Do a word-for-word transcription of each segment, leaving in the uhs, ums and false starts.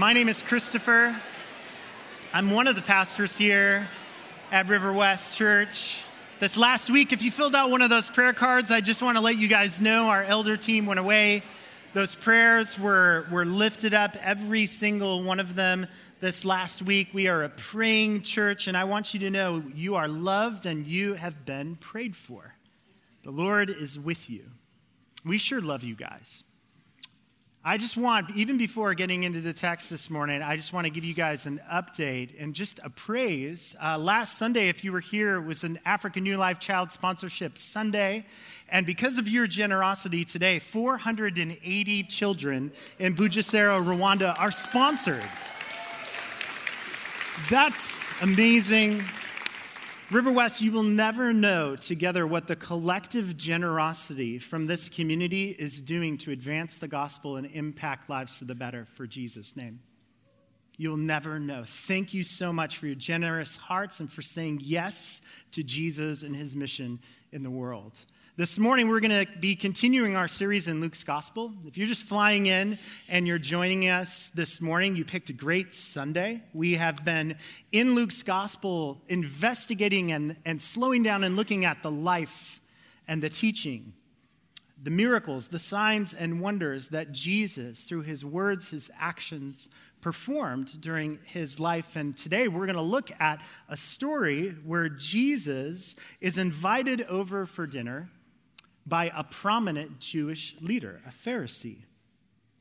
My name is Christopher. I'm one of the pastors here at River West Church. This last week, if you filled out one of those prayer cards, I just want to let you guys know our elder team went away. Those prayers were, were lifted up, every single one of them this last week. We are a praying church, and I want you to know you are loved and you have been prayed for. The Lord is with you. We sure love you guys. I just want, even before getting into the text this morning, I just want to give you guys an update and just a praise. Uh, last Sunday, if you were here, it was an African New Life Child Sponsorship Sunday. And because of your generosity today, four hundred eighty children in Bugesera, Rwanda are sponsored. That's amazing. River West, you will never know together what the collective generosity from this community is doing to advance the gospel and impact lives for the better for Jesus' name. You'll never know. Thank you so much for your generous hearts and for saying yes to Jesus and his mission in the world. This morning, we're going to be continuing our series in Luke's Gospel. If you're just flying in and you're joining us this morning, you picked a great Sunday. We have been in Luke's Gospel investigating and, and slowing down and looking at the life and the teaching, the miracles, the signs and wonders that Jesus, through his words, his actions, performed during his life. And today we're going to look at a story where Jesus is invited over for dinner by a prominent Jewish leader, a Pharisee.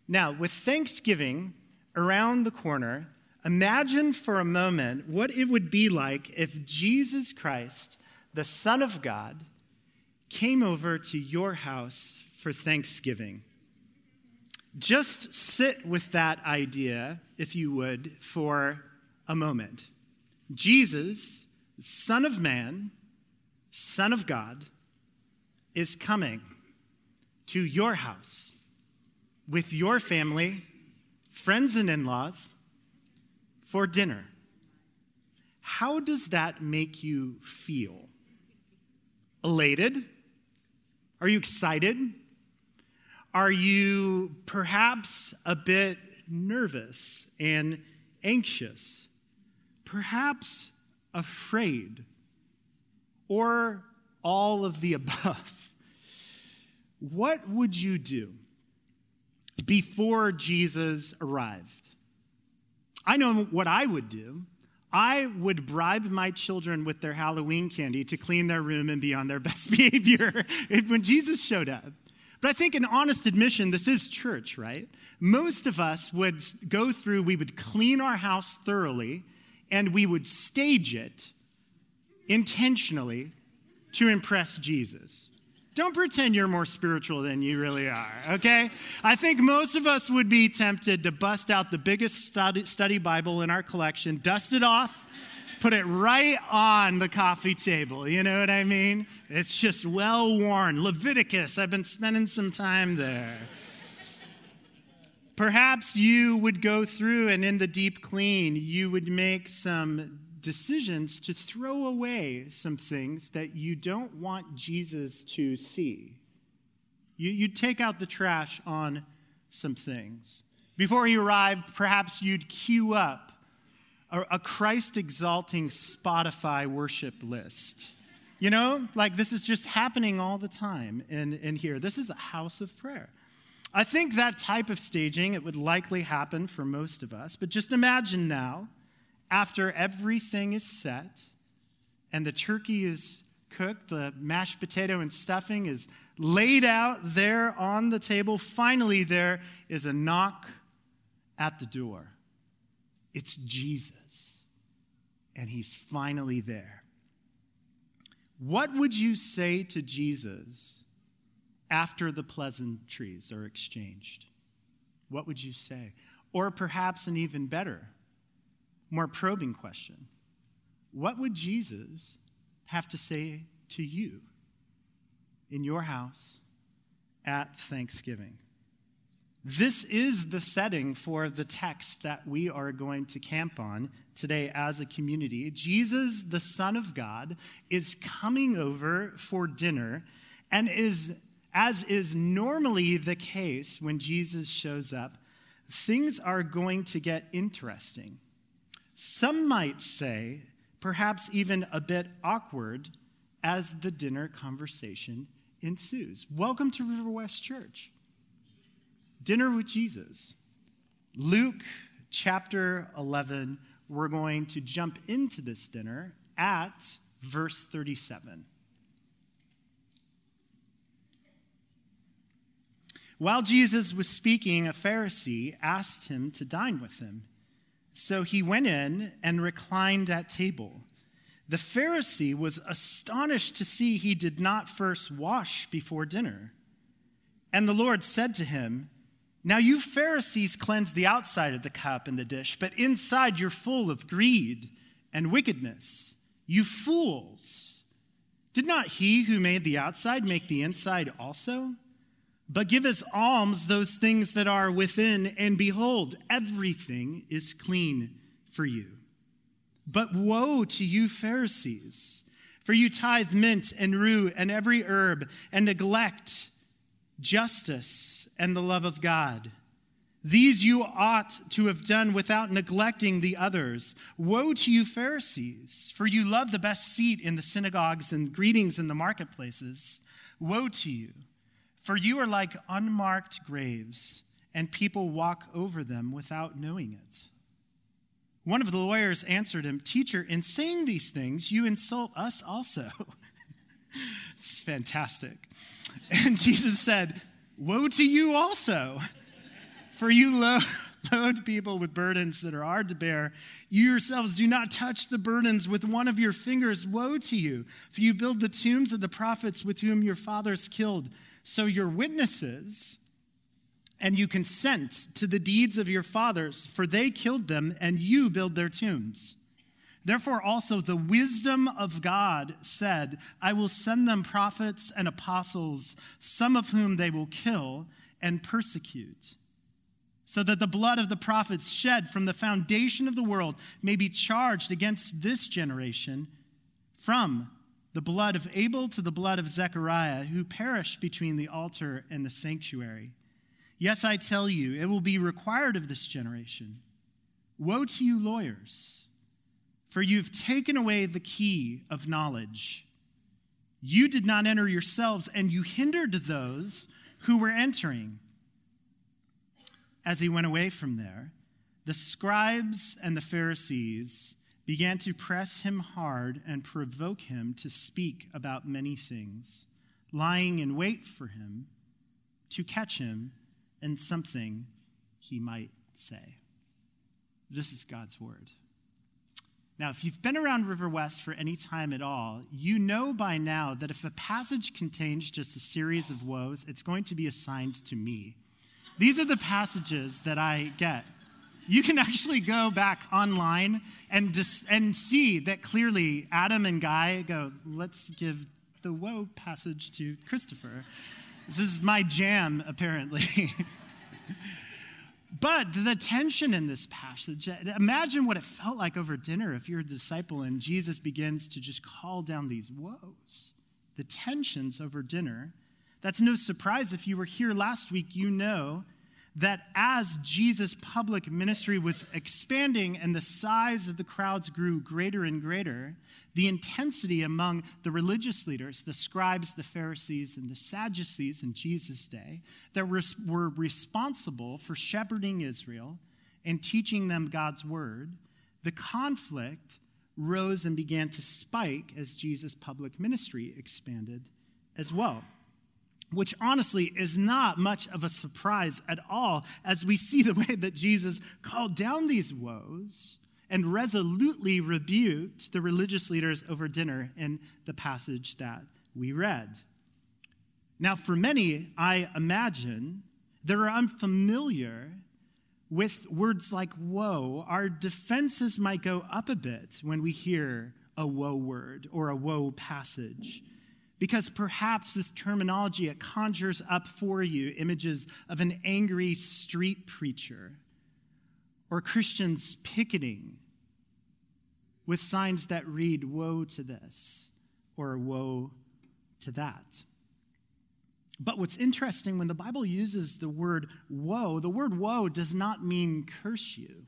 Now, with Thanksgiving around the corner, imagine for a moment what it would be like if Jesus Christ, the Son of God, came over to your house for Thanksgiving. Just sit with that idea, if you would, for a moment. Jesus, Son of Man, Son of God, is coming to your house with your family, friends and in-laws for dinner. How does that make you feel? Elated? Are you excited? Are you perhaps a bit nervous and anxious? Perhaps afraid? Or all of the above? What would you do before Jesus arrived? I know what I would do. I would bribe my children with their Halloween candy to clean their room and be on their best behavior when Jesus showed up. But I think an honest admission, this is church, right? Most of us would go through, we would clean our house thoroughly, and we would stage it intentionally to impress Jesus. Don't pretend you're more spiritual than you really are, okay? I think most of us would be tempted to bust out the biggest study Bible in our collection, dust it off, put it right on the coffee table. You know what I mean? It's just well-worn. Leviticus, I've been spending some time there. Perhaps you would go through and in the deep clean, you would make some decisions to throw away some things that you don't want Jesus to see. You, you'd take out the trash on some things. Before he arrived, perhaps you'd queue up a, a Christ-exalting Spotify worship list. You know, like this is just happening all the time in, in here. This is a house of prayer. I think that type of staging, it would likely happen for most of us, but just imagine now, after everything is set and the turkey is cooked, the mashed potato and stuffing is laid out there on the table, finally there is a knock at the door. It's Jesus, and he's finally there. What would you say to Jesus after the pleasantries are exchanged? What would you say? Or perhaps an even better, more probing question. What would Jesus have to say to you in your house at Thanksgiving? This is the setting for the text that we are going to camp on today as a community. Jesus, the Son of God, is coming over for dinner, and is, as is normally the case when Jesus shows up, things are going to get interesting. Some might say, perhaps even a bit awkward, as the dinner conversation ensues. Welcome to River West Church. Dinner with Jesus. Luke chapter eleven, we're going to jump into this dinner at verse thirty-seven. While Jesus was speaking, a Pharisee asked him to dine with him. So he went in and reclined at table. The Pharisee was astonished to see he did not first wash before dinner. And the Lord said to him, "Now you Pharisees cleanse the outside of the cup and the dish, but inside you're full of greed and wickedness. You fools! Did not he who made the outside make the inside also? But give as alms those things that are within, and behold, everything is clean for you. But woe to you Pharisees, for you tithe mint and rue and every herb, and neglect justice and the love of God. These you ought to have done without neglecting the others. Woe to you Pharisees, for you love the best seat in the synagogues and greetings in the marketplaces. Woe to you, for you are like unmarked graves, and people walk over them without knowing it." One of the lawyers answered him, "Teacher, in saying these things, you insult us also." It's fantastic. And Jesus said, "Woe to you also, for you lo- load people with burdens that are hard to bear. You yourselves do not touch the burdens with one of your fingers. Woe to you, for you build the tombs of the prophets with whom your fathers killed. So you're witnesses, and you consent to the deeds of your fathers, for they killed them, and you build their tombs. Therefore also the wisdom of God said, I will send them prophets and apostles, some of whom they will kill and persecute, so that the blood of the prophets shed from the foundation of the world may be charged against this generation, from the blood of Abel to the blood of Zechariah, who perished between the altar and the sanctuary. Yes, I tell you, it will be required of this generation. Woe to you, lawyers, for you've taken away the key of knowledge. You did not enter yourselves, and you hindered those who were entering." As he went away from there, the scribes and the Pharisees began to press him hard and provoke him to speak about many things, lying in wait for him to catch him in something he might say. This is God's word. Now, if you've been around River West for any time at all, you know by now that if a passage contains just a series of woes, it's going to be assigned to me. These are the passages that I get. You can actually go back online and dis- and see that clearly Adam and Guy go, let's give the woe passage to Christopher. This is my jam, apparently. But the tension in this passage, imagine what it felt like over dinner if you're a disciple and Jesus begins to just call down these woes. The tensions over dinner, that's no surprise. If you were here last week, you know that as Jesus' public ministry was expanding and the size of the crowds grew greater and greater, the intensity among the religious leaders, the scribes, the Pharisees, and the Sadducees in Jesus' day, that were responsible for shepherding Israel and teaching them God's word, the conflict rose and began to spike as Jesus' public ministry expanded as well. Which honestly is not much of a surprise at all as we see the way that Jesus called down these woes and resolutely rebuked the religious leaders over dinner in the passage that we read. Now, for many, I imagine that are unfamiliar with words like woe. Our defenses might go up a bit when we hear a woe word or a woe passage, because perhaps this terminology, it conjures up for you images of an angry street preacher or Christians picketing with signs that read, woe to this or woe to that. But what's interesting, when the Bible uses the word woe, the word woe does not mean curse you.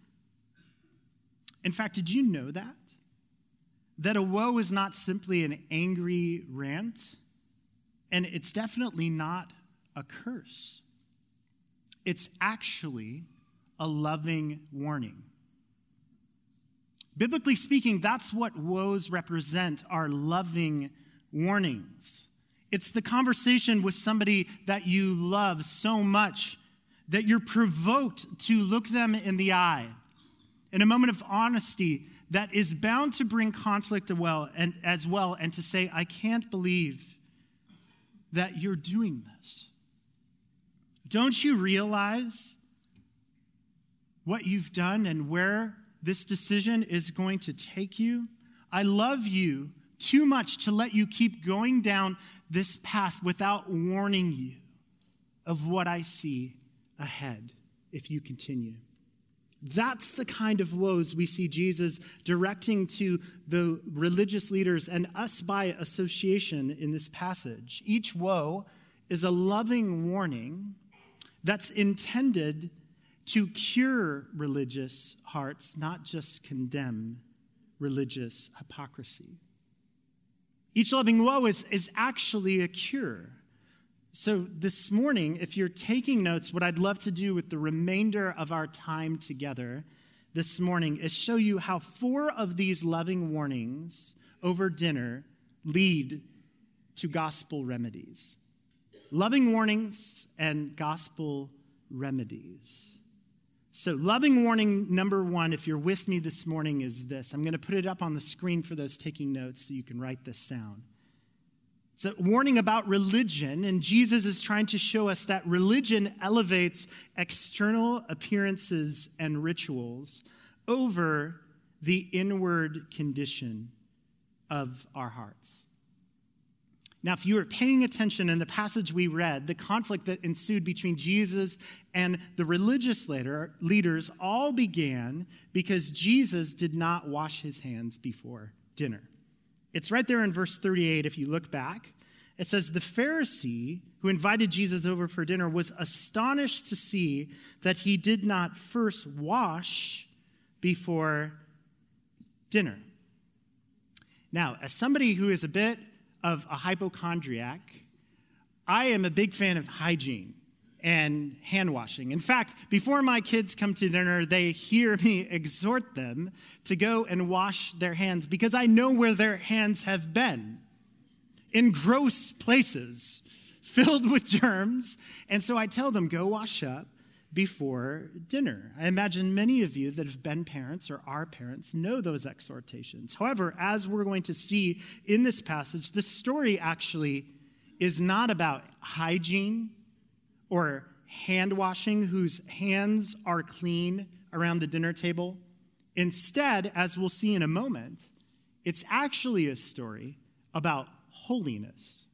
In fact, did you know that? That a woe is not simply an angry rant, and it's definitely not a curse. It's actually a loving warning. Biblically speaking, that's what woes represent, are loving warnings. It's the conversation with somebody that you love so much that you're provoked to look them in the eye in a moment of honesty that is bound to bring conflict as well, and to say, I can't believe that you're doing this. Don't you realize what you've done and where this decision is going to take you? I love you too much to let you keep going down this path without warning you of what I see ahead if you continue. That's the kind of woes we see Jesus directing to the religious leaders and us by association in this passage. Each woe is a loving warning that's intended to cure religious hearts, not just condemn religious hypocrisy. Each loving woe is, is actually a cure. So this morning, if you're taking notes, what I'd love to do with the remainder of our time together this morning is show you how four of these loving warnings over dinner lead to gospel remedies. Loving warnings and gospel remedies. So loving warning number one, if you're with me this morning, is this. I'm going to put it up on the screen for those taking notes so you can write this down. It's a warning about religion, and Jesus is trying to show us that religion elevates external appearances and rituals over the inward condition of our hearts. Now, if you were paying attention in the passage we read, the conflict that ensued between Jesus and the religious leader, leaders all began because Jesus did not wash his hands before dinner. It's right there in verse thirty-eight, if you look back. It says, the Pharisee who invited Jesus over for dinner was astonished to see that he did not first wash before dinner. Now, as somebody who is a bit of a hypochondriac, I am a big fan of hygiene and hand washing. In fact, before my kids come to dinner, they hear me exhort them to go and wash their hands because I know where their hands have been, in gross places filled with germs. And so I tell them, go wash up before dinner. I imagine many of you that have been parents or are parents know those exhortations. However, as we're going to see in this passage, the story actually is not about hygiene or hand washing, whose hands are clean around the dinner table. Instead, as we'll see in a moment, it's actually a story about holiness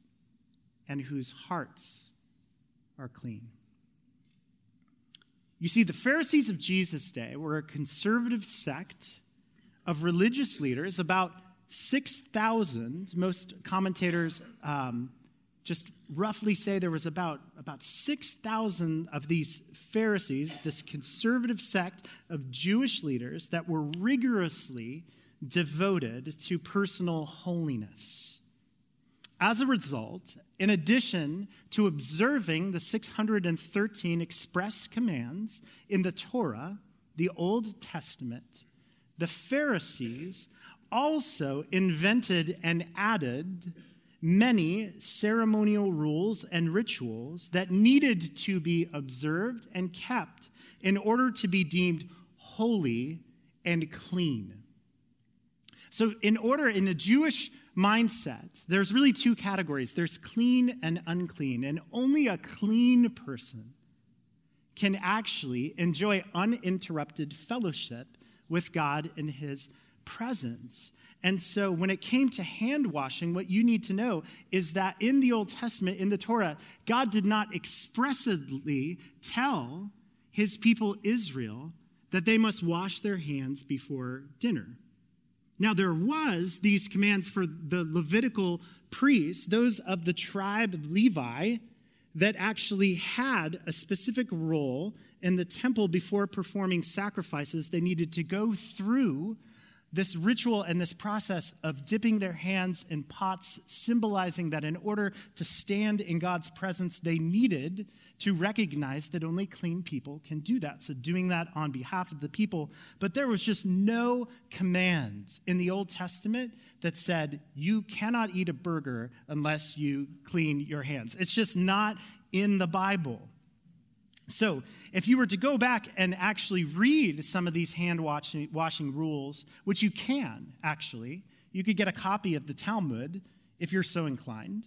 and whose hearts are clean. You see, the Pharisees of Jesus' day were a conservative sect of religious leaders. About six thousand, most commentators um, just roughly say there was about, about six thousand of these Pharisees, this conservative sect of Jewish leaders that were rigorously devoted to personal holiness. As a result, in addition to observing the six hundred thirteen express commands in the Torah, the Old Testament, the Pharisees also invented and added many ceremonial rules and rituals that needed to be observed and kept in order to be deemed holy and clean. So in order, in the Jewish mindset, there's really two categories. There's clean and unclean, and only a clean person can actually enjoy uninterrupted fellowship with God in his presence. And so when it came to hand washing, what you need to know is that in the Old Testament, in the Torah, God did not expressly tell his people Israel that they must wash their hands before dinner. Now, there was these commands for the Levitical priests, those of the tribe of Levi, that actually had a specific role in the temple before performing sacrifices. They needed to go through this ritual and this process of dipping their hands in pots, symbolizing that in order to stand in God's presence, they needed to recognize that only clean people can do that. So doing that on behalf of the people. But there was just no command in the Old Testament that said, you cannot eat a burger unless you clean your hands. It's just not in the Bible. So if you were to go back and actually read some of these hand washing, washing rules, which you can actually, you could get a copy of the Talmud if you're so inclined,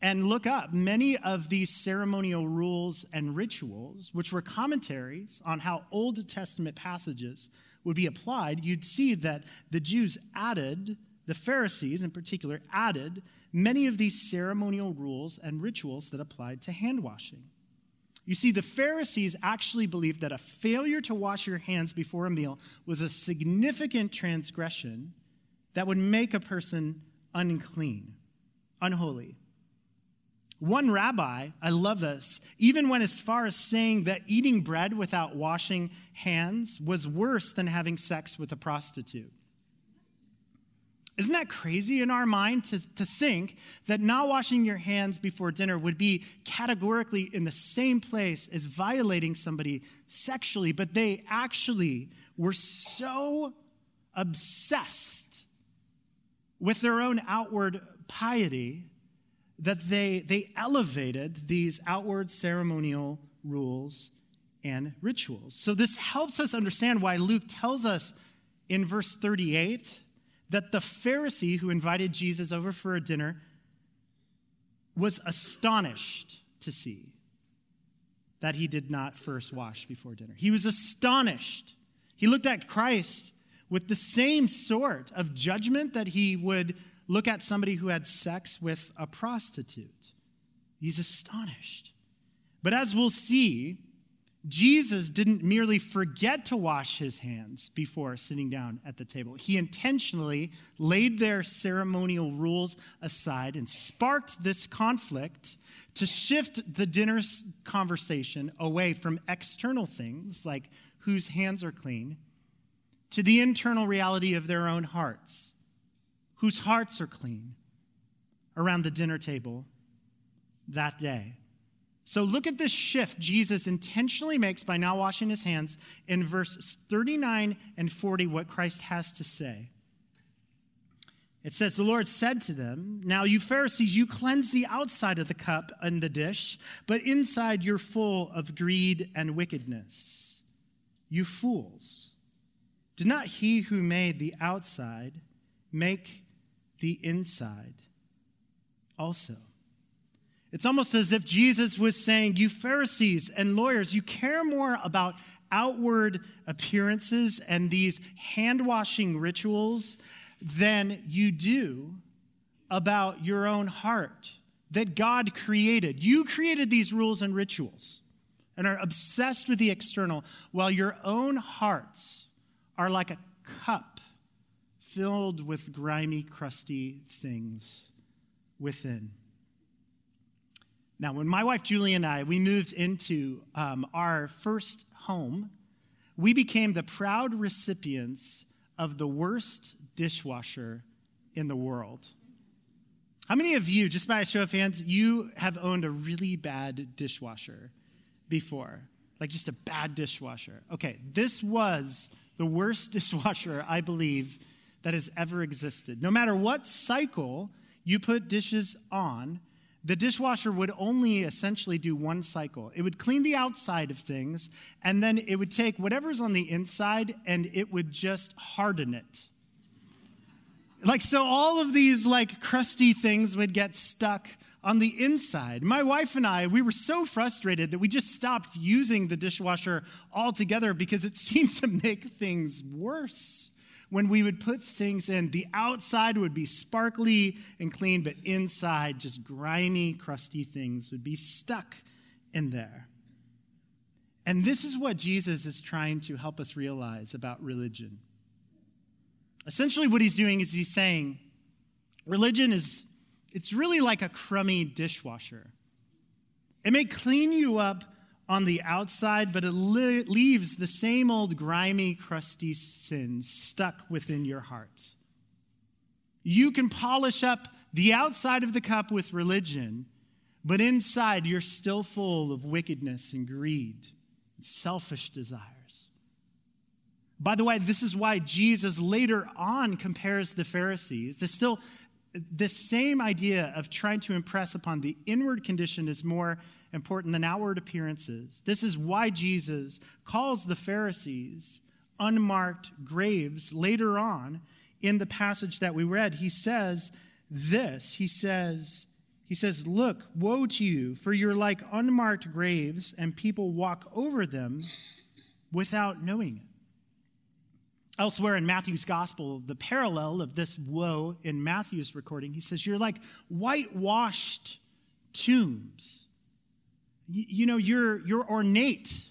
and look up many of these ceremonial rules and rituals, which were commentaries on how Old Testament passages would be applied. You'd see that the Jews added, the Pharisees in particular, added many of these ceremonial rules and rituals that applied to hand washing. You see, the Pharisees actually believed that a failure to wash your hands before a meal was a significant transgression that would make a person unclean, unholy. One rabbi, I love this, even went as far as saying that eating bread without washing hands was worse than having sex with a prostitute. Isn't that crazy in our mind to, to think that not washing your hands before dinner would be categorically in the same place as violating somebody sexually? But they actually were so obsessed with their own outward piety that they, they elevated these outward ceremonial rules and rituals. So this helps us understand why Luke tells us in verse thirty-eight that the Pharisee who invited Jesus over for a dinner was astonished to see that he did not first wash before dinner. He was astonished. He looked at Christ with the same sort of judgment that he would look at somebody who had sex with a prostitute. He's astonished. But as we'll see, Jesus didn't merely forget to wash his hands before sitting down at the table. He intentionally laid their ceremonial rules aside and sparked this conflict to shift the dinner conversation away from external things like whose hands are clean to the internal reality of their own hearts, whose hearts are clean around the dinner table that day. So look at this shift Jesus intentionally makes by now washing his hands in verses thirty-nine and forty, what Christ has to say. It says, the Lord said to them, now you Pharisees, you cleanse the outside of the cup and the dish, but inside you're full of greed and wickedness. You fools, did not he who made the outside make the inside also? It's almost as if Jesus was saying, you Pharisees and lawyers, you care more about outward appearances and these hand-washing rituals than you do about your own heart that God created. You created these rules and rituals and are obsessed with the external, while your own hearts are like a cup filled with grimy, crusty things within. Now, when my wife Julie and I, we moved into um, our first home, we became the proud recipients of the worst dishwasher in the world. How many of you, just by a show of hands, you have owned a really bad dishwasher before? Like just a bad dishwasher. Okay, this was the worst dishwasher, I believe, that has ever existed. No matter what cycle you put dishes on, the dishwasher would only essentially do one cycle. It would clean the outside of things, and then it would take whatever's on the inside, and it would just harden it. Like, so all of these, like, crusty things would get stuck on the inside. My wife and I, we were so frustrated that we just stopped using the dishwasher altogether because it seemed to make things worse. When we would put things in, the outside would be sparkly and clean, but inside, just grimy, crusty things would be stuck in there. And this is what Jesus is trying to help us realize about religion. Essentially, what he's doing is he's saying, religion is, it's really like a crummy dishwasher. It may clean you up on the outside, but it li- leaves the same old grimy, crusty sins stuck within your hearts. You can polish up the outside of the cup with religion, but inside you're still full of wickedness and greed and selfish desires. By the way, this is why Jesus later on compares the Pharisees. There's still this same idea of trying to impress upon the inward condition is more important than outward appearances. This is why Jesus calls the Pharisees unmarked graves later on in the passage that we read. He says this, he says, He says, look, woe to you, for you're like unmarked graves, and people walk over them without knowing it. Elsewhere in Matthew's gospel, the parallel of this woe in Matthew's recording, he says, you're like whitewashed tombs. You, you know, you're you're ornate,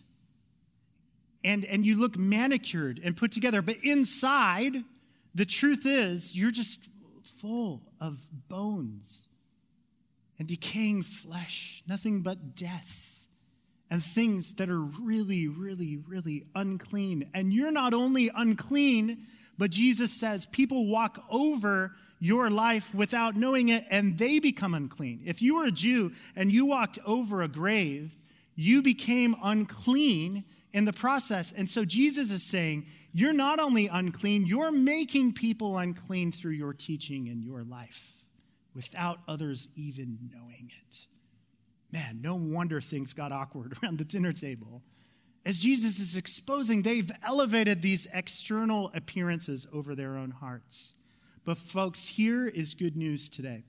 and, and you look manicured and put together. But inside, the truth is, you're just full of bones and decaying flesh, nothing but death, and things that are really, really, really unclean. And you're not only unclean, but Jesus says people walk over your life without knowing it, and they become unclean. If you were a Jew and you walked over a grave, you became unclean in the process. And so Jesus is saying, you're not only unclean, you're making people unclean through your teaching and your life, without others even knowing it. Man, no wonder things got awkward around the dinner table. As Jesus is exposing, they've elevated these external appearances over their own hearts. But folks, here is good news today.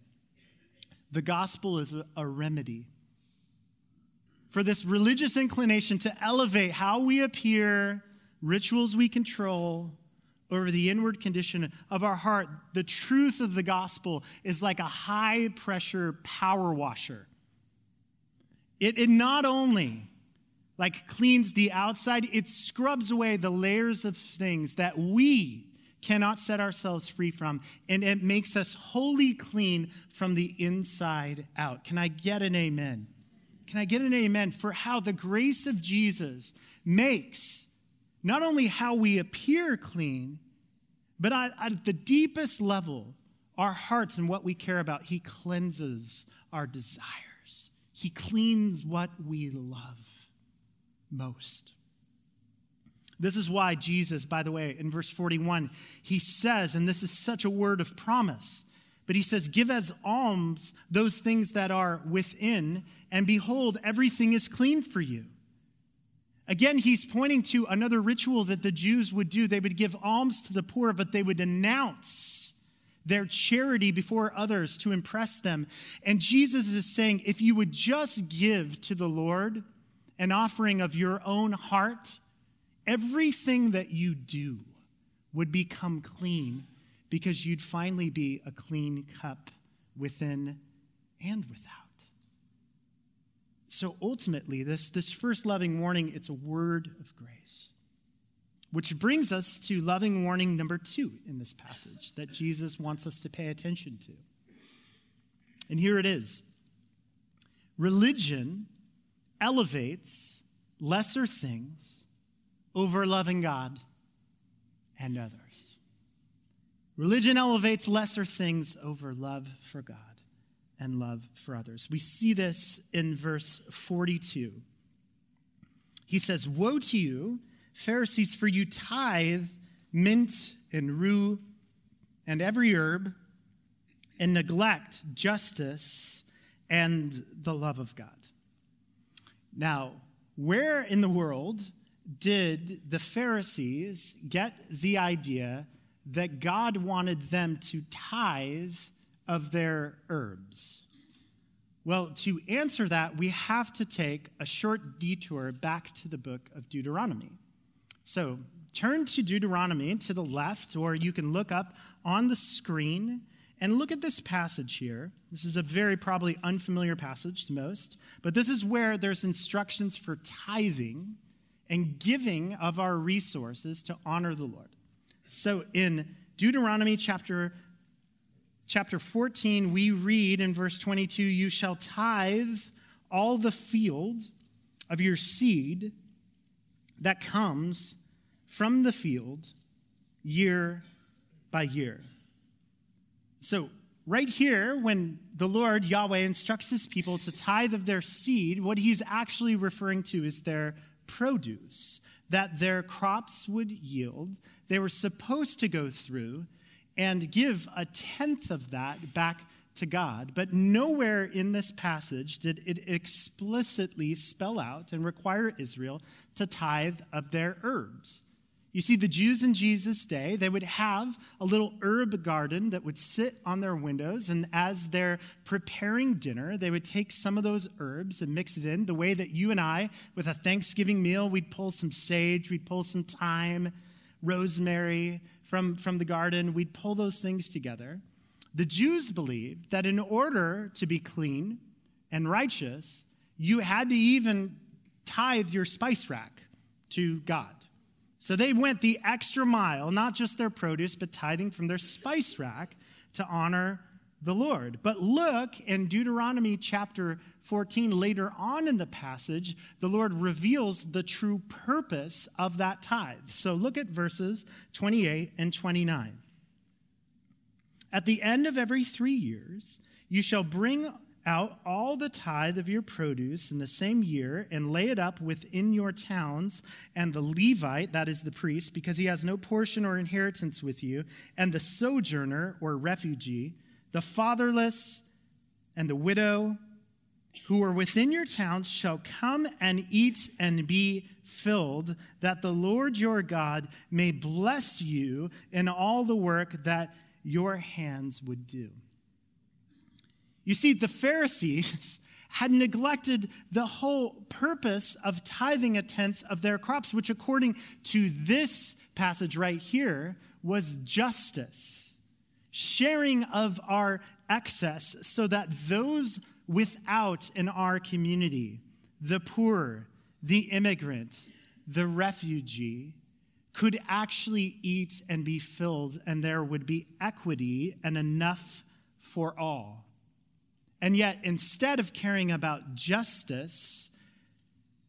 The gospel is a remedy for this religious inclination to elevate how we appear, rituals we control, over the inward condition of our heart. The truth of the gospel is like a high-pressure power washer. It, it not only like cleans the outside, it scrubs away the layers of things that we cannot set ourselves free from, and it makes us wholly clean from the inside out. Can I get an amen? Can I get an amen for how the grace of Jesus makes not only how we appear clean, but at, at the deepest level, our hearts and what we care about, he cleanses our desires. He cleans what we love most. This is why Jesus, by the way, in verse forty-one, he says, and this is such a word of promise, but he says, give as alms those things that are within, and behold, everything is clean for you. Again, he's pointing to another ritual that the Jews would do. They would give alms to the poor, but they would announce their charity before others to impress them. And Jesus is saying, if you would just give to the Lord an offering of your own heart, everything that you do would become clean because you'd finally be a clean cup within and without. So ultimately, this, this first loving warning, it's a word of grace, which brings us to loving warning number two in this passage that Jesus wants us to pay attention to. And here it is. Religion elevates lesser things over loving God and others. Religion elevates lesser things over love for God and love for others. We see this in verse forty-two. He says, woe to you, Pharisees, for you tithe mint and rue and every herb and neglect justice and the love of God. Now, where in the world did the Pharisees get the idea that God wanted them to tithe of their herbs? Well, to answer that, we have to take a short detour back to the book of Deuteronomy. So turn to Deuteronomy to the left, or you can look up on the screen and look at this passage here. This is a very probably unfamiliar passage to most, but this is where there's instructions for tithing and giving of our resources to honor the Lord. So in Deuteronomy chapter Chapter fourteen, we read in verse twenty-two, you shall tithe all the field of your seed that comes from the field year by year. So right here, when the Lord, Yahweh, instructs his people to tithe of their seed, what he's actually referring to is their produce that their crops would yield. They were supposed to go through and give a tenth of that back to God. But nowhere in this passage did it explicitly spell out and require Israel to tithe of their herbs. You see, the Jews in Jesus' day, they would have a little herb garden that would sit on their windows, and as they're preparing dinner, they would take some of those herbs and mix it in the way that you and I, with a Thanksgiving meal, we'd pull some sage, we'd pull some thyme, rosemary from, from the garden. We'd pull those things together. The Jews believed that in order to be clean and righteous, you had to even tithe your spice rack to God. So they went the extra mile, not just their produce, but tithing from their spice rack to honor the Lord. But look, in Deuteronomy chapter fourteen, later on in the passage, the Lord reveals the true purpose of that tithe. So look at verses twenty-eight and twenty-nine. At the end of every three years, you shall bring out all the tithe of your produce in the same year and lay it up within your towns, and the Levite, that is the priest, because he has no portion or inheritance with you, and the sojourner or refugee, the fatherless and the widow who are within your towns shall come and eat and be filled, that the Lord your God may bless you in all the work that your hands would do. You see, the Pharisees had neglected the whole purpose of tithing a tenth of their crops, which according to this passage right here was justice, sharing of our excess so that those without in our community, the poor, the immigrant, the refugee, could actually eat and be filled, and there would be equity and enough for all. And yet, instead of caring about justice,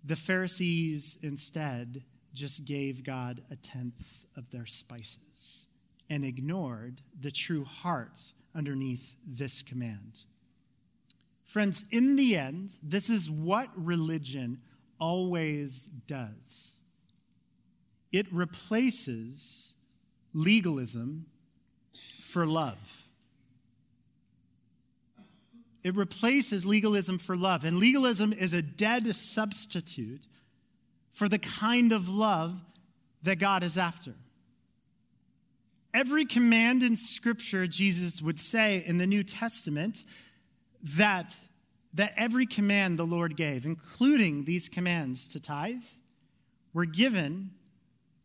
the Pharisees instead just gave God a tenth of their spices and ignored the true heart underneath this command. Friends, in the end, this is what religion always does. It replaces legalism for love. It replaces legalism for love. And legalism is a dead substitute for the kind of love that God is after. Every command in Scripture, Jesus would say in the New Testament, that, that every command the Lord gave, including these commands to tithe, were given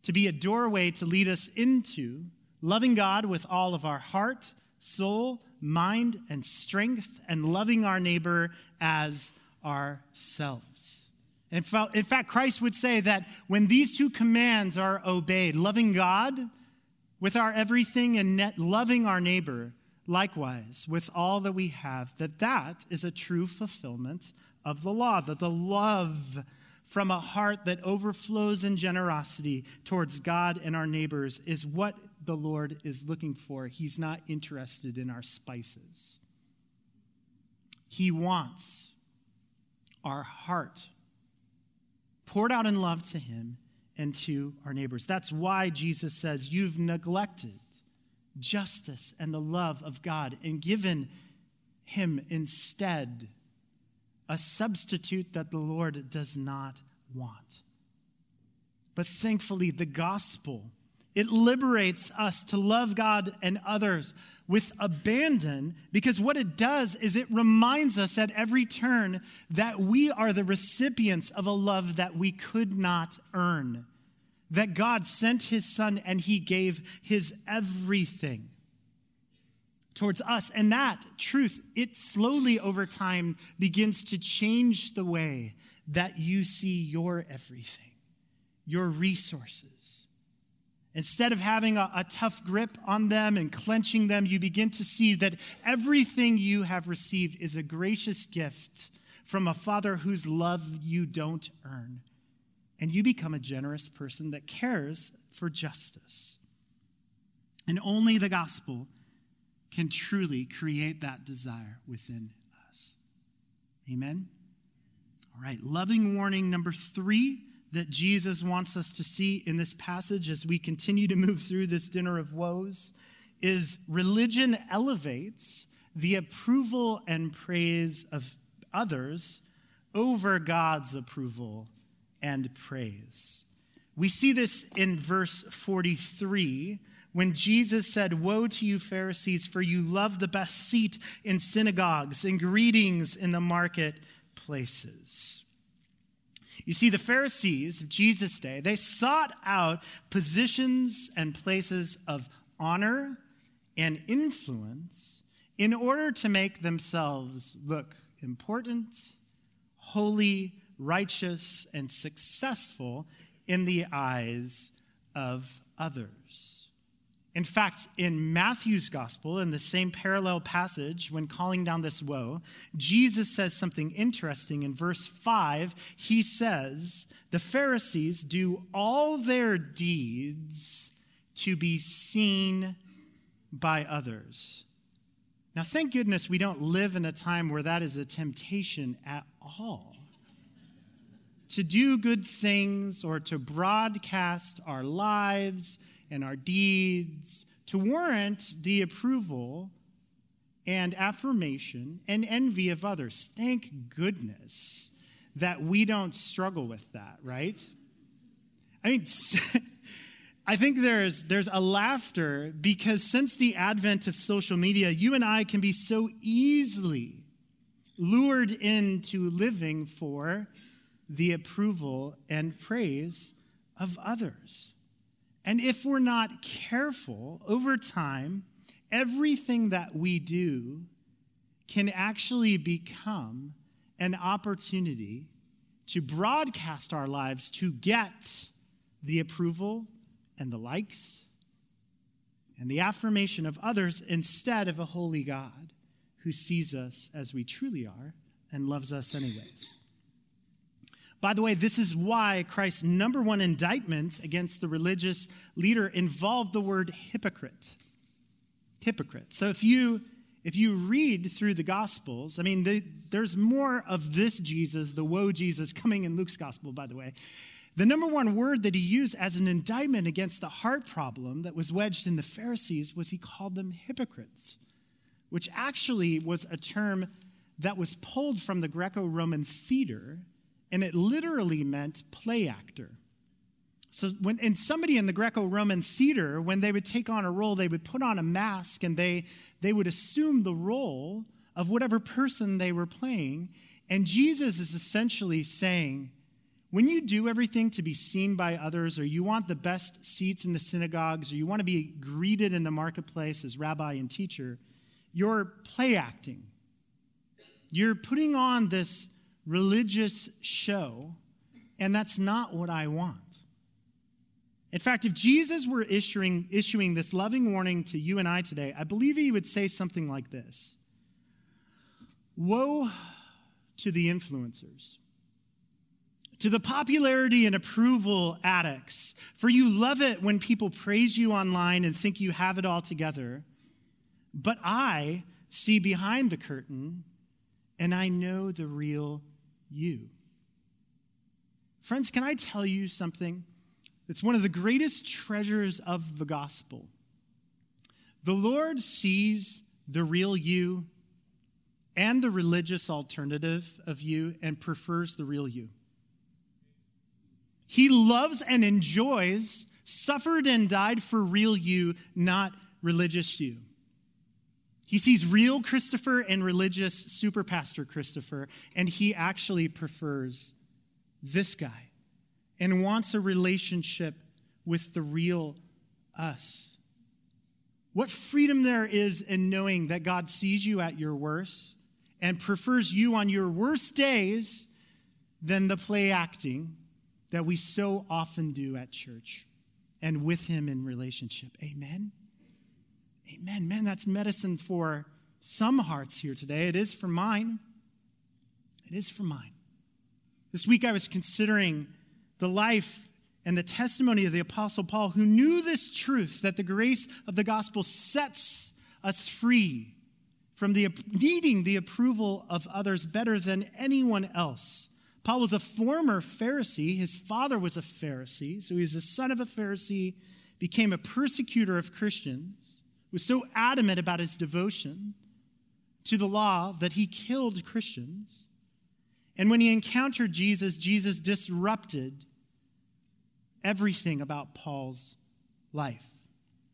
to be a doorway to lead us into loving God with all of our heart, soul, mind, and strength, and loving our neighbor as ourselves. In fact, Christ would say that when these two commands are obeyed, loving God with our everything and loving our neighbor likewise with all that we have, that that is a true fulfillment of the law, that the love from a heart that overflows in generosity towards God and our neighbors is what the Lord is looking for. He's not interested in our spices. He wants our heart poured out in love to him and to our neighbors. That's why Jesus says, you've neglected justice and the love of God and given him instead a substitute that the Lord does not want. But thankfully, the gospel, it liberates us to love God and others with abandon, because what it does is it reminds us at every turn that we are the recipients of a love that we could not earn, that God sent his son and he gave his everything towards us. And that truth, it slowly over time begins to change the way that you see your everything, your resources. Instead of having a, a tough grip on them and clenching them, you begin to see that everything you have received is a gracious gift from a father whose love you don't earn, and you become a generous person that cares for justice. And only the gospel can truly create that desire within us. Amen? All right, loving warning number three that Jesus wants us to see in this passage as we continue to move through this dinner of woes is religion elevates the approval and praise of others over God's approval and praise. We see this in verse forty-three when Jesus said, "Woe to you, Pharisees, for you love the best seat in synagogues and greetings in the marketplaces." You see, the Pharisees of Jesus' day, they sought out positions and places of honor and influence in order to make themselves look important, holy, righteous, and successful in the eyes of others. In fact, in Matthew's gospel, in the same parallel passage, when calling down this woe, Jesus says something interesting. In verse five, he says, "The Pharisees do all their deeds to be seen by others." Now, thank goodness we don't live in a time where that is a temptation at all. To do good things or to broadcast our lives and our deeds to warrant the approval and affirmation and envy of others. Thank goodness that we don't struggle with that, right? I mean, I think there's there's a laughter because since the advent of social media, you and I can be so easily lured into living for the approval and praise of others. And if we're not careful, over time, everything that we do can actually become an opportunity to broadcast our lives to get the approval and the likes and the affirmation of others instead of a holy God who sees us as we truly are and loves us anyways. By the way, this is why Christ's number one indictment against the religious leader involved the word hypocrite. Hypocrite. So if you if you read through the Gospels, I mean, they, there's more of this Jesus, the woe Jesus, coming in Luke's Gospel, by the way. The number one word that he used as an indictment against the heart problem that was wedged in the Pharisees was he called them hypocrites, which actually was a term that was pulled from the Greco-Roman theater. And it literally meant play actor. So when and somebody in the Greco-Roman theater, when they would take on a role, they would put on a mask and they, they would assume the role of whatever person they were playing. And Jesus is essentially saying, when you do everything to be seen by others, or you want the best seats in the synagogues, or you want to be greeted in the marketplace as rabbi and teacher, you're play acting. You're putting on this religious show, and that's not what I want. In fact, if Jesus were issuing, issuing this loving warning to you and I today, I believe he would say something like this. Woe to the influencers, to the popularity and approval addicts, for you love it when people praise you online and think you have it all together, but I see behind the curtain and I know the real you. Friends, can I tell you something that's one of the greatest treasures of the gospel? The Lord sees the real you and the religious alternative of you and prefers the real you. He loves and enjoys, suffered and died for real you, not religious you. He sees real Christopher and religious super pastor Christopher, and he actually prefers this guy and wants a relationship with the real us. What freedom there is in knowing that God sees you at your worst and prefers you on your worst days than the play acting that we so often do at church and with him in relationship. Amen? Amen. Man, that's medicine for some hearts here today. It is for mine. it is for mine. This week I was considering the life and the testimony of the Apostle Paul, who knew this truth, that the grace of the gospel sets us free from the needing the approval of others better than anyone else. Paul was a former Pharisee. His father was a Pharisee, so he was the son of a Pharisee, became a persecutor of Christians, was so adamant about his devotion to the law that he killed Christians. And when he encountered Jesus, Jesus disrupted everything about Paul's life.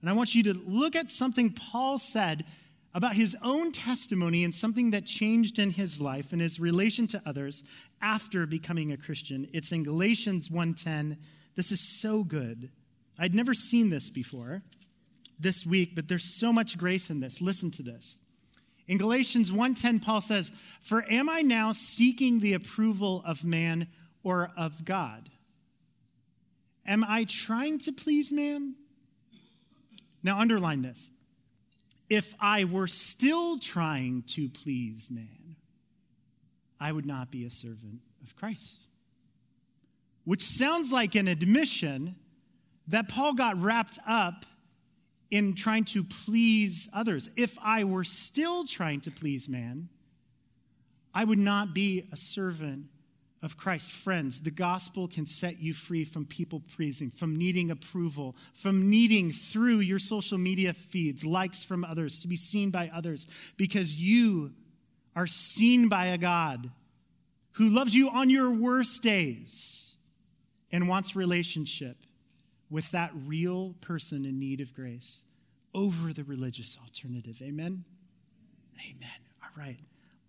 And I want you to look at something Paul said about his own testimony and something that changed in his life and his relation to others after becoming a Christian. It's in Galatians one ten. This is so good. I'd never seen this before this week, but there's so much grace in this. Listen to this. In Galatians one ten, Paul says, "For am I now seeking the approval of man or of God? Am I trying to please man?" Now underline this. If I were still trying to please man, I would not be a servant of Christ. Which sounds like an admission that Paul got wrapped up in trying to please others. If I were still trying to please man, I would not be a servant of Christ. Friends, the gospel can set you free from people pleasing, from needing approval, from needing through your social media feeds, likes from others, to be seen by others, because you are seen by a God who loves you on your worst days and wants relationship with that real person in need of grace over the religious alternative. Amen? Amen. All right.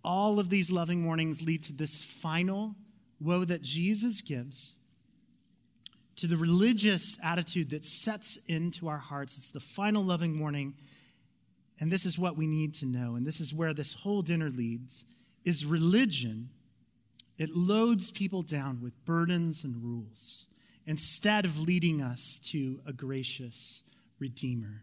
All of these loving warnings lead to this final woe that Jesus gives to the religious attitude that sets into our hearts. It's the final loving warning, and this is what we need to know, and this is where this whole dinner leads, is religion. It loads people down with burdens and rules instead of leading us to a gracious Redeemer.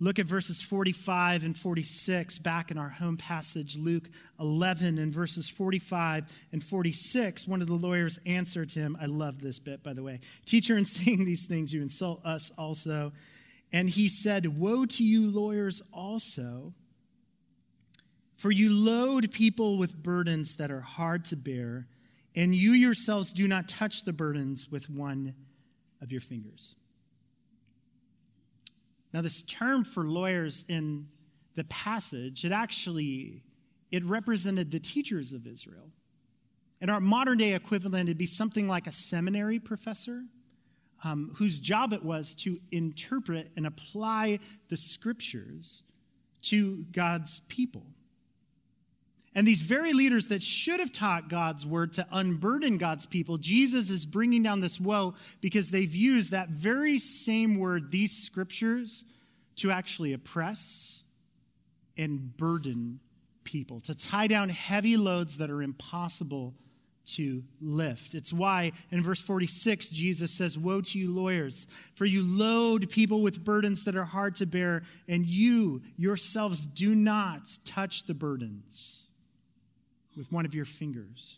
Look at verses forty-five and forty-six back in our home passage, Luke eleven, and verses forty-five and forty-six. One of the lawyers answered him. I love this bit, by the way. "Teacher, in saying these things, you insult us also." And he said, "Woe to you, lawyers, also, for you load people with burdens that are hard to bear, and you yourselves do not touch the burdens with one of your fingers." Now, this term for lawyers in the passage, it actually, it represented the teachers of Israel. In our modern-day equivalent, it'd be something like a seminary professor um, whose job it was to interpret and apply the scriptures to God's people. And these very leaders that should have taught God's word to unburden God's people, Jesus is bringing down this woe because they've used that very same word, these scriptures, to actually oppress and burden people, to tie down heavy loads that are impossible to lift. It's why in verse forty-six, Jesus says, "Woe to you, lawyers, for you load people with burdens that are hard to bear, and you yourselves do not touch the burdens with one of your fingers."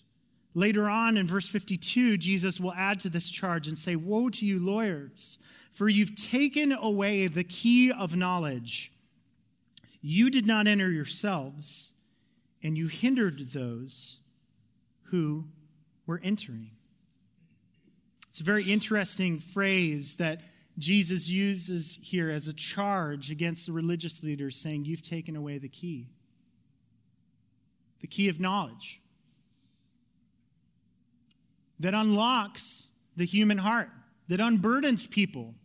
Later on in verse fifty-two, Jesus will add to this charge and say, "Woe to you, lawyers, for you've taken away the key of knowledge. You did not enter yourselves, and you hindered those who were entering." It's a very interesting phrase that Jesus uses here as a charge against the religious leaders, saying, "You've taken away the key." The key of knowledge that unlocks the human heart, that unburdens people,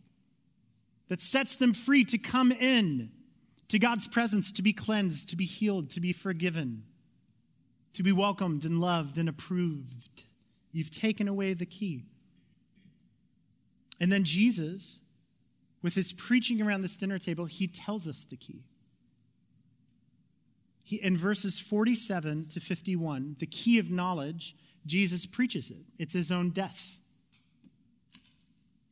that sets them free to come in to God's presence, to be cleansed, to be healed, to be forgiven, to be welcomed and loved and approved. You've taken away the key. And then Jesus, with his preaching around this dinner table, he tells us the key. He, in verses forty-seven to fifty-one, the key of knowledge, Jesus preaches it. It's his own death.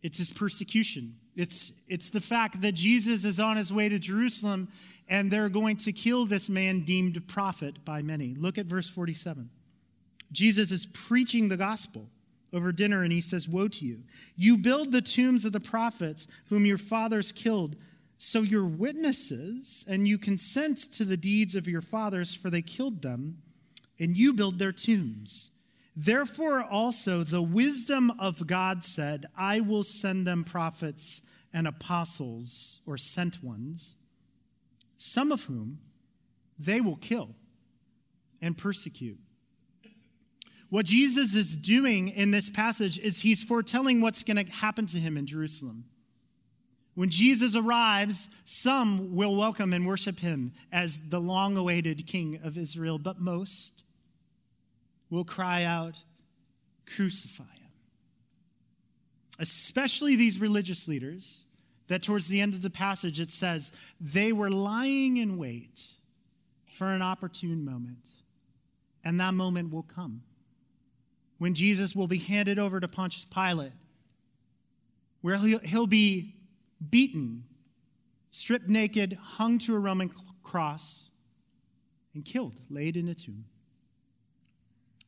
It's his persecution. It's, it's the fact that Jesus is on his way to Jerusalem and they're going to kill this man deemed prophet by many. Look at verse forty-seven. Jesus is preaching the gospel over dinner, and he says, "Woe to you. You build the tombs of the prophets whom your fathers killed, so you're witnesses, and you consent to the deeds of your fathers, for they killed them, and you build their tombs. Therefore also the wisdom of God said, I will send them prophets and apostles," or sent ones, "some of whom they will kill and persecute." What Jesus is doing in this passage is he's foretelling what's going to happen to him in Jerusalem. When Jesus arrives, some will welcome and worship him as the long-awaited King of Israel, but most will cry out, "Crucify him." Especially these religious leaders that towards the end of the passage it says they were lying in wait for an opportune moment, and that moment will come when Jesus will be handed over to Pontius Pilate, where he'll, he'll be beaten, stripped naked, hung to a Roman cross, and killed, laid in a tomb.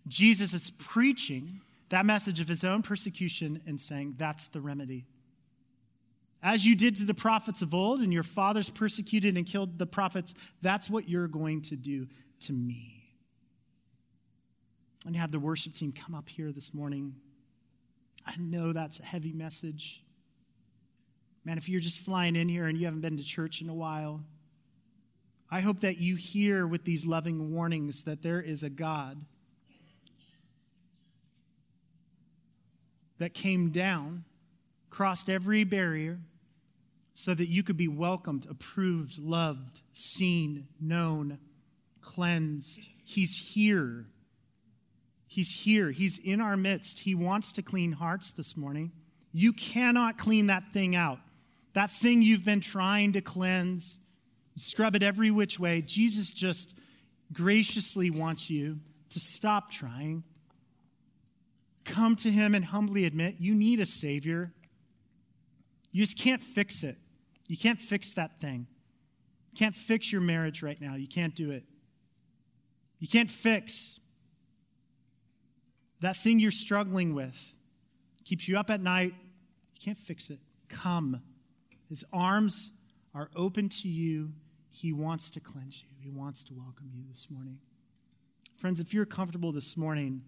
Jesus is preaching that message of his own persecution and saying, that's the remedy. As you did to the prophets of old, and your fathers persecuted and killed the prophets, that's what you're going to do to me. And have the worship team come up here this morning. I know that's a heavy message. Man, if you're just flying in here and you haven't been to church in a while, I hope that you hear with these loving warnings that there is a God that came down, crossed every barrier, so that you could be welcomed, approved, loved, seen, known, cleansed. He's here. He's here. He's in our midst. He wants to clean hearts this morning. You cannot clean that thing out. That thing you've been trying to cleanse, scrub it every which way. Jesus just graciously wants you to stop trying. Come to him and humbly admit you need a Savior. You just can't fix it. You can't fix that thing. You can't fix your marriage right now. You can't do it. You can't fix that thing you're struggling with, keeps you up at night. You can't fix it. Come. His arms are open to you. He wants to cleanse you. He wants to welcome you this morning. Friends, if you're comfortable this morning,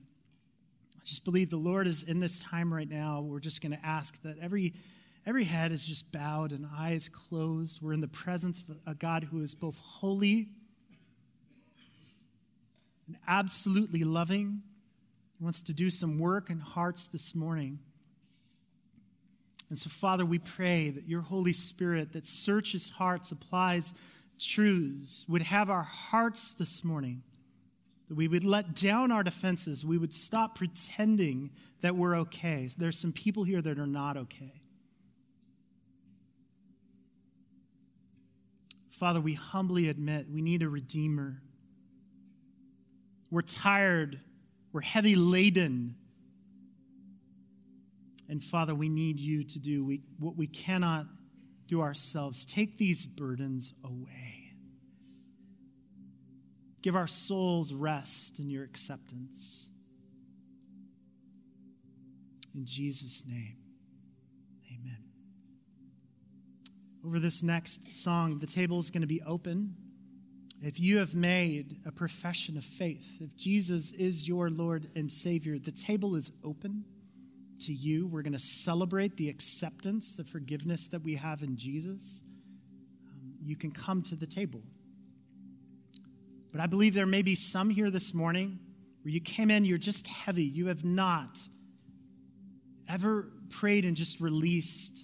I just believe the Lord is in this time right now. We're just going to ask that every, every head is just bowed and eyes closed. We're in the presence of a God who is both holy and absolutely loving. He wants to do some work in hearts this morning. And so, Father, we pray that your Holy Spirit that searches hearts, applies truths, would have our hearts this morning, that we would let down our defenses. We would stop pretending that we're okay. There's some people here that are not okay. Father, we humbly admit we need a Redeemer. We're tired. We're heavy laden. And Father, we need you to do we, what we cannot do ourselves. Take these burdens away. Give our souls rest in your acceptance. In Jesus' name, amen. Over this next song, the table is going to be open. If you have made a profession of faith, if Jesus is your Lord and Savior, the table is open to you. We're going to celebrate the acceptance, the forgiveness that we have in Jesus. Um, you can come to the table. But I believe there may be some here this morning where you came in, you're just heavy. You have not ever prayed and just released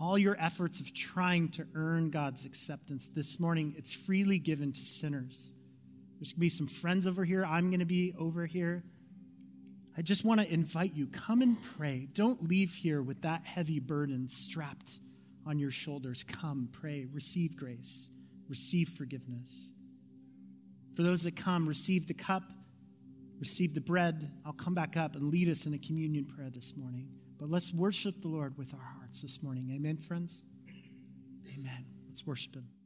all your efforts of trying to earn God's acceptance. This morning, it's freely given to sinners. There's going to be some friends over here. I'm going to be over here. I just want to invite you, come and pray. Don't leave here with that heavy burden strapped on your shoulders. Come, pray, receive grace, receive forgiveness. For those that come, receive the cup, receive the bread. I'll come back up and lead us in a communion prayer this morning. But let's worship the Lord with our hearts this morning. Amen, friends? Amen. Let's worship him.